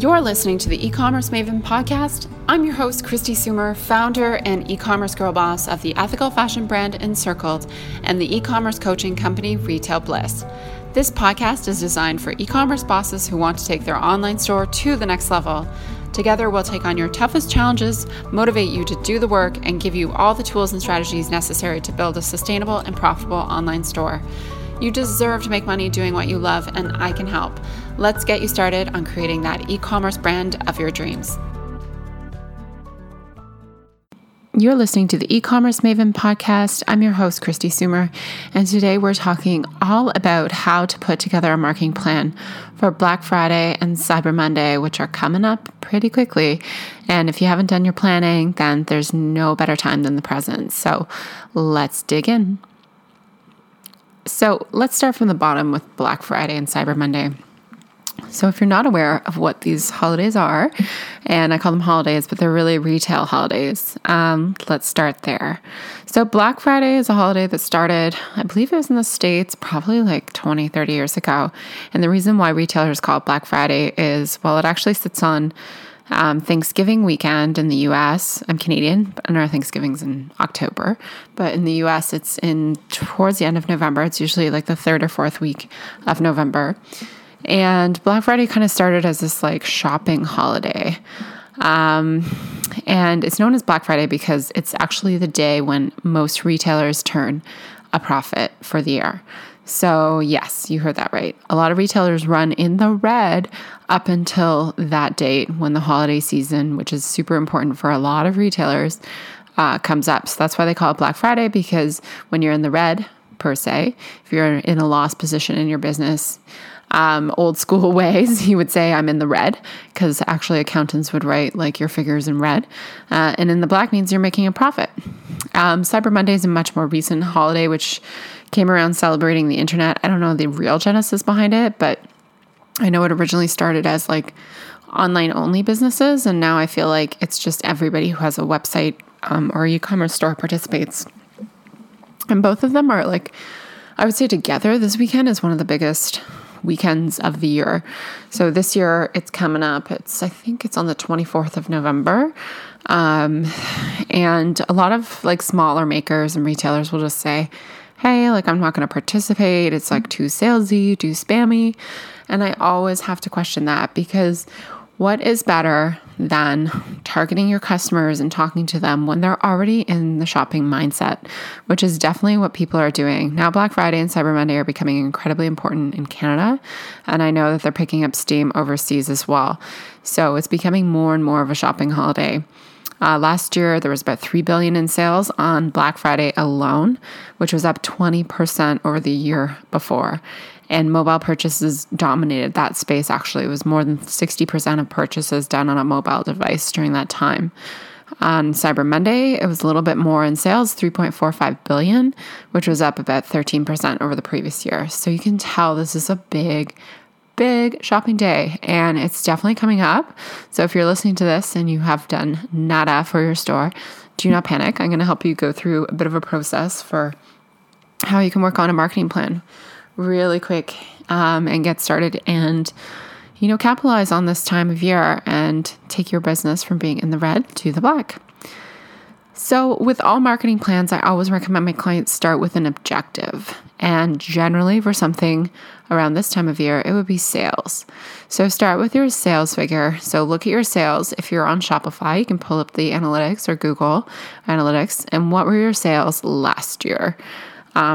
You're listening to the E-commerce Maven podcast. I'm your host, Kristi Soomer, founder and e-commerce girl boss of the ethical fashion brand Encircled and the e-commerce coaching company Retail Bliss. This podcast is designed for e-commerce bosses who want to take their online store to the next level. Together, we'll take on your toughest challenges, motivate you to do the work, and give you all the tools and strategies necessary to build a sustainable and profitable online store. You deserve to make money doing what you love, and I can help. Let's get you started on creating that e-commerce brand of your dreams. You're listening to the E-commerce Maven podcast. I'm your host, Kristi Soomer, and today we're talking all about how to put together a marketing plan for Black Friday and Cyber Monday, which are coming up pretty quickly. And if you haven't done your planning, then there's no better time than the present. So let's dig in. So let's start from the bottom with Black Friday and Cyber Monday. So if you're not aware of what these holidays are, and I call them holidays, but they're really retail holidays, let's start there. So Black Friday is a holiday that started, I believe it was in the States, probably like 20, 30 years ago. And the reason why retailers call it Black Friday is, well, it actually sits on Thanksgiving weekend in the U.S. I'm Canadian, and our Thanksgiving's in October. But in the U.S., it's towards the end of November. It's usually like the third or fourth week of November. And Black Friday kind of started as this like shopping holiday. And it's known as Black Friday because it's actually the day when most retailers turn a profit for the year. So yes, you heard that right. A lot of retailers run in the red up until that date when the holiday season, which is super important for a lot of retailers, comes up. So that's why they call it Black Friday, because when you're in the red, per se, if you're in a loss position in your business, old school ways, you would say I'm in the red, because actually accountants would write like your figures in red. And in the black means you're making a profit. Cyber Monday is a much more recent holiday, which came around celebrating the internet. I don't know the real genesis behind it, but I know it originally started as like online only businesses. And now I feel like it's just everybody who has a website or e-commerce store participates. And both of them are like, I would say together this weekend is one of the biggest weekends of the year. So this year it's coming up. I think it's on the 24th of November. And a lot of like smaller makers and retailers will just say, hey, like I'm not going to participate. It's like too salesy, too spammy. And I always have to question that, because what is better than targeting your customers and talking to them when they're already in the shopping mindset, which is definitely what people are doing. Now, Black Friday and Cyber Monday are becoming incredibly important in Canada, and I know that they're picking up steam overseas as well. So it's becoming more and more of a shopping holiday. Last year, there was about $3 billion in sales on Black Friday alone, which was up 20% over the year before. And mobile purchases dominated that space, actually. It was more than 60% of purchases done on a mobile device during that time. On Cyber Monday, it was a little bit more in sales, $3.45 billion, which was up about 13% over the previous year. So you can tell this is a big shopping day, and it's definitely coming up. So if you're listening to this and you have done nada for your store, do not panic. I'm going to help you go through a bit of a process for how you can work on a marketing plan really quick and get started and, you know, capitalize on this time of year and take your business from being in the red to the black. So with all marketing plans, I always recommend my clients start with an objective. And generally for something around this time of year, it would be sales. So start with your sales figure. So look at your sales. If you're on Shopify, you can pull up the analytics or Google Analytics. And what were your sales last year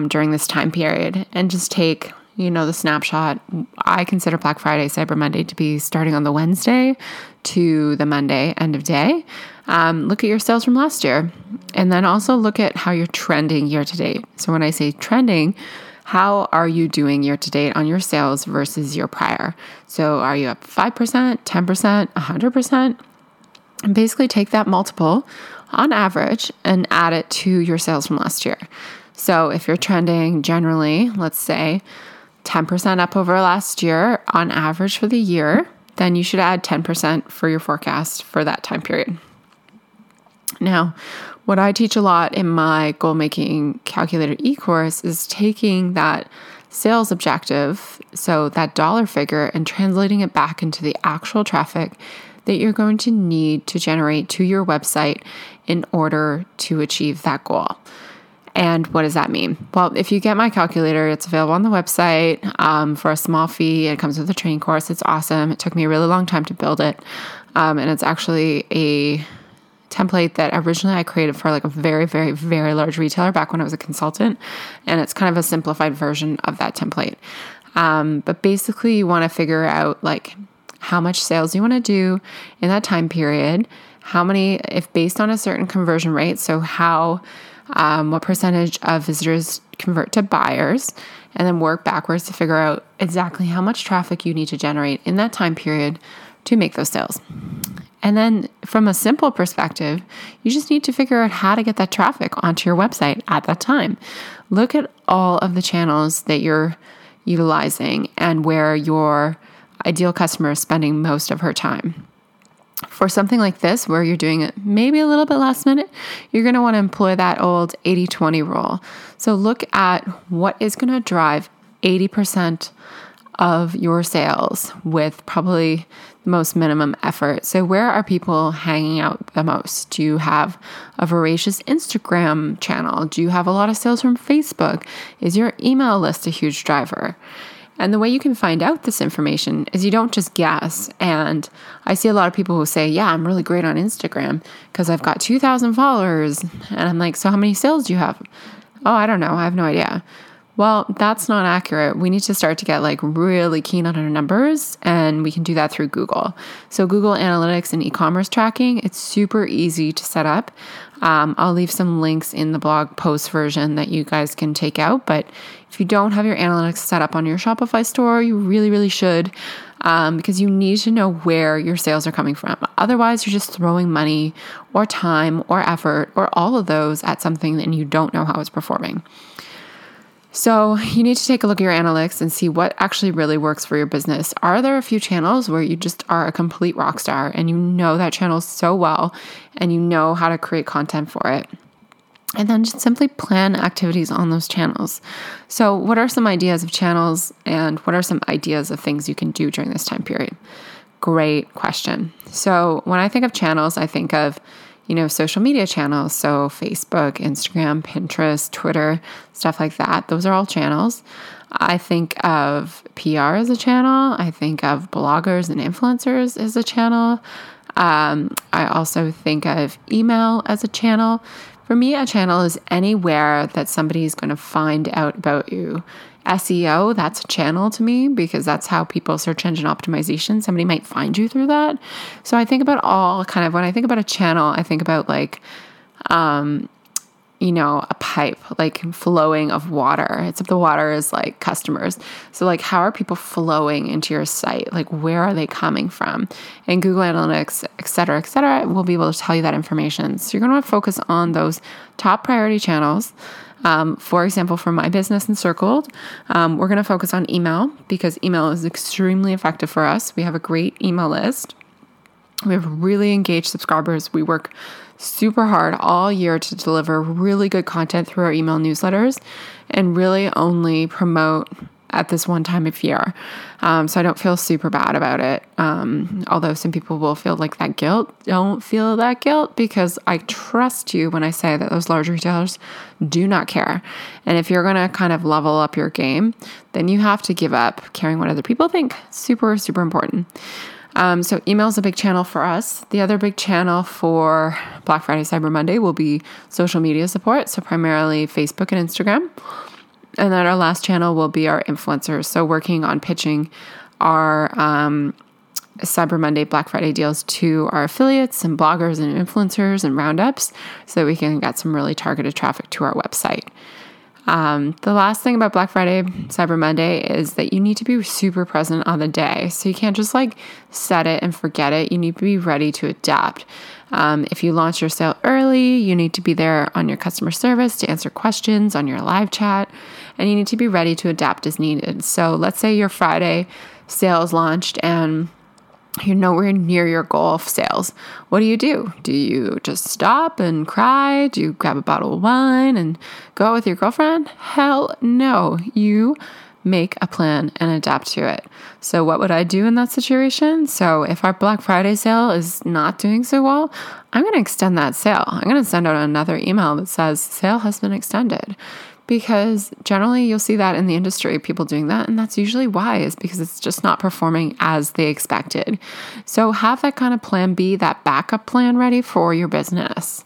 during this time period? And just take, you know, the snapshot. I consider Black Friday, Cyber Monday to be starting on the Wednesday to the Monday end of day. Look at your sales from last year, and then also look at how you're trending year to date. So when I say trending, how are you doing year to date on your sales versus your prior? So are you up 5%, 10%, 100%? And basically take that multiple on average and add it to your sales from last year. So if you're trending generally, let's say 10% up over last year on average for the year, then you should add 10% for your forecast for that time period. Now, what I teach a lot in my goal-making calculator e-course is taking that sales objective, so that dollar figure, and translating it back into the actual traffic that you're going to need to generate to your website in order to achieve that goal. And what does that mean? Well, if you get my calculator, it's available on the website for a small fee. It comes with a training course. It's awesome. It took me a really long time to build it. And it's actually a template that originally I created for like a very, very, very large retailer back when I was a consultant. And it's kind of a simplified version of that template. But basically you want to figure out like how much sales you want to do in that time period, how many, if based on a certain conversion rate, so how what percentage of visitors convert to buyers, and then work backwards to figure out exactly how much traffic you need to generate in that time period to make those sales. And then from a simple perspective, you just need to figure out how to get that traffic onto your website at that time. Look at all of the channels that you're utilizing and where your ideal customer is spending most of her time. For something like this, where you're doing it maybe a little bit last minute, you're going to want to employ that old 80-20 rule. So look at what is going to drive 80% of your sales with probably the most minimum effort. So where are people hanging out the most? Do you have a voracious Instagram channel? Do you have a lot of sales from Facebook? Is your email list a huge driver? And the way you can find out this information is you don't just guess. And I see a lot of people who say, yeah, I'm really great on Instagram because I've got 2,000 followers. And I'm like, so how many sales do you have? Oh, I don't know. I have no idea. Well, that's not accurate. We need to start to get like really keen on our numbers, and we can do that through Google. So Google Analytics and e-commerce tracking, it's super easy to set up. I'll leave some links in the blog post version that you guys can take out. But if you don't have your analytics set up on your Shopify store, you really, really should, because you need to know where your sales are coming from. Otherwise, you're just throwing money or time or effort or all of those at something and you don't know how it's performing. So you need to take a look at your analytics and see what actually really works for your business. Are there a few channels where you just are a complete rock star and you know that channel so well and you know how to create content for it? And then just simply plan activities on those channels. So what are some ideas of channels and what are some ideas of things you can do during this time period? Great question. So when I think of channels, I think of social media channels, so Facebook, Instagram, Pinterest, Twitter, stuff like that. Those are all channels. I think of PR as a channel. I think of bloggers and influencers as a channel. I also think of email as a channel. For me, a channel is anywhere that somebody is going to find out about you. SEO, that's a channel to me because that's how people search engine optimization. Somebody might find you through that. So I think about when I think about a channel, I think about like, a pipe, like flowing of water, except the water is like customers. So like, how are people flowing into your site? Like, where are they coming from? And Google Analytics, et cetera, will be able to tell you that information. So you're going to want to focus on those top priority channels. For example, for my business Encircled, we're going to focus on email because email is extremely effective for us. We have a great email list. We have really engaged subscribers. We work super hard all year to deliver really good content through our email newsletters and really only promote at this one time of year. So I don't feel super bad about it. Although some people will feel like that guilt. Don't feel that guilt because I trust you when I say that those large retailers do not care. And if you're going to kind of level up your game, then you have to give up caring what other people think. Super, super important. So email is a big channel for us. The other big channel for Black Friday, Cyber Monday will be social media support. So primarily Facebook and Instagram. And then our last channel will be our influencers. So working on pitching our Cyber Monday, Black Friday deals to our affiliates and bloggers and influencers and roundups so that we can get some really targeted traffic to our website. The last thing about Black Friday, Cyber Monday is that you need to be super present on the day. So you can't just like set it and forget it. You need to be ready to adapt. If you launch your sale early, you need to be there on your customer service to answer questions on your live chat, and you need to be ready to adapt as needed. So let's say your Friday sales launched and you're nowhere near your goal of sales. What do? Do you just stop and cry? Do you grab a bottle of wine and go out with your girlfriend? Hell no. You make a plan and adapt to it. So what would I do in that situation? So if our Black Friday sale is not doing so well, I'm going to extend that sale. I'm going to send out another email that says sale has been extended, because generally you'll see that in the industry, people doing that. And that's usually why, is because it's just not performing as they expected. So have that kind of plan B, that backup plan ready for your business.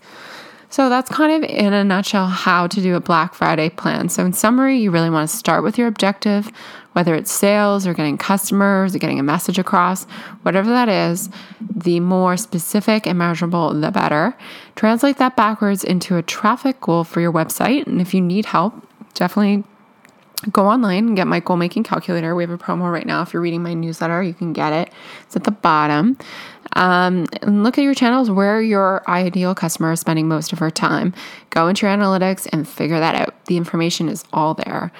So that's kind of in a nutshell how to do a Black Friday plan. So in summary, you really want to start with your objective, whether it's sales or getting customers or getting a message across, whatever that is, the more specific and measurable, the better. Translate that backwards into a traffic goal for your website. And if you need help, definitely go online and get my goal making calculator. We have a promo right now. If you're reading my newsletter, you can get it. It's at the bottom. And look at your channels where your ideal customer is spending most of her time. Go into your analytics and figure that out. The information is all there.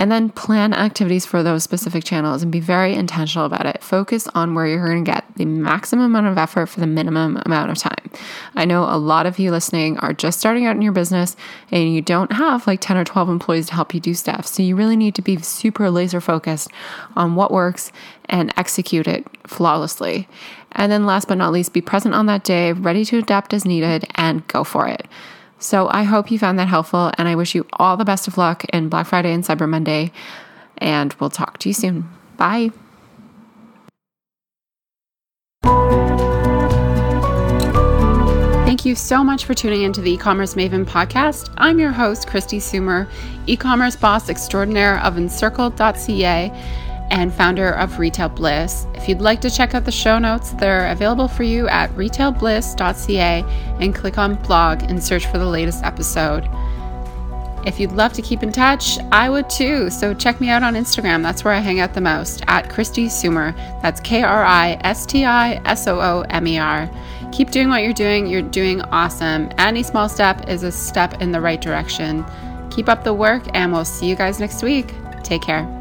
And then plan activities for those specific channels and be very intentional about it. Focus on where you're going to get the maximum amount of effort for the minimum amount of time. I know a lot of you listening are just starting out in your business and you don't have like 10 or 12 employees to help you do stuff. So you really need to be super laser focused on what works and execute it flawlessly. And then last but not least, be present on that day, ready to adapt as needed, and go for it. So I hope you found that helpful, and I wish you all the best of luck in Black Friday and Cyber Monday, and we'll talk to you soon. Bye. Thank you so much for tuning into the E-commerce Maven podcast. I'm your host, Kristi Soomer, e-commerce boss extraordinaire of Encircled.ca and founder of Retail Bliss. If you'd like to check out the show notes, they're available for you at retailbliss.ca and click on blog and search for the latest episode. If you'd love to keep in touch, I would too. So check me out on Instagram. That's where I hang out the most, at Kristi Soomer. That's KristiSoomer. Keep doing what you're doing. You're doing awesome. Any small step is a step in the right direction. Keep up the work, and we'll see you guys next week. Take care.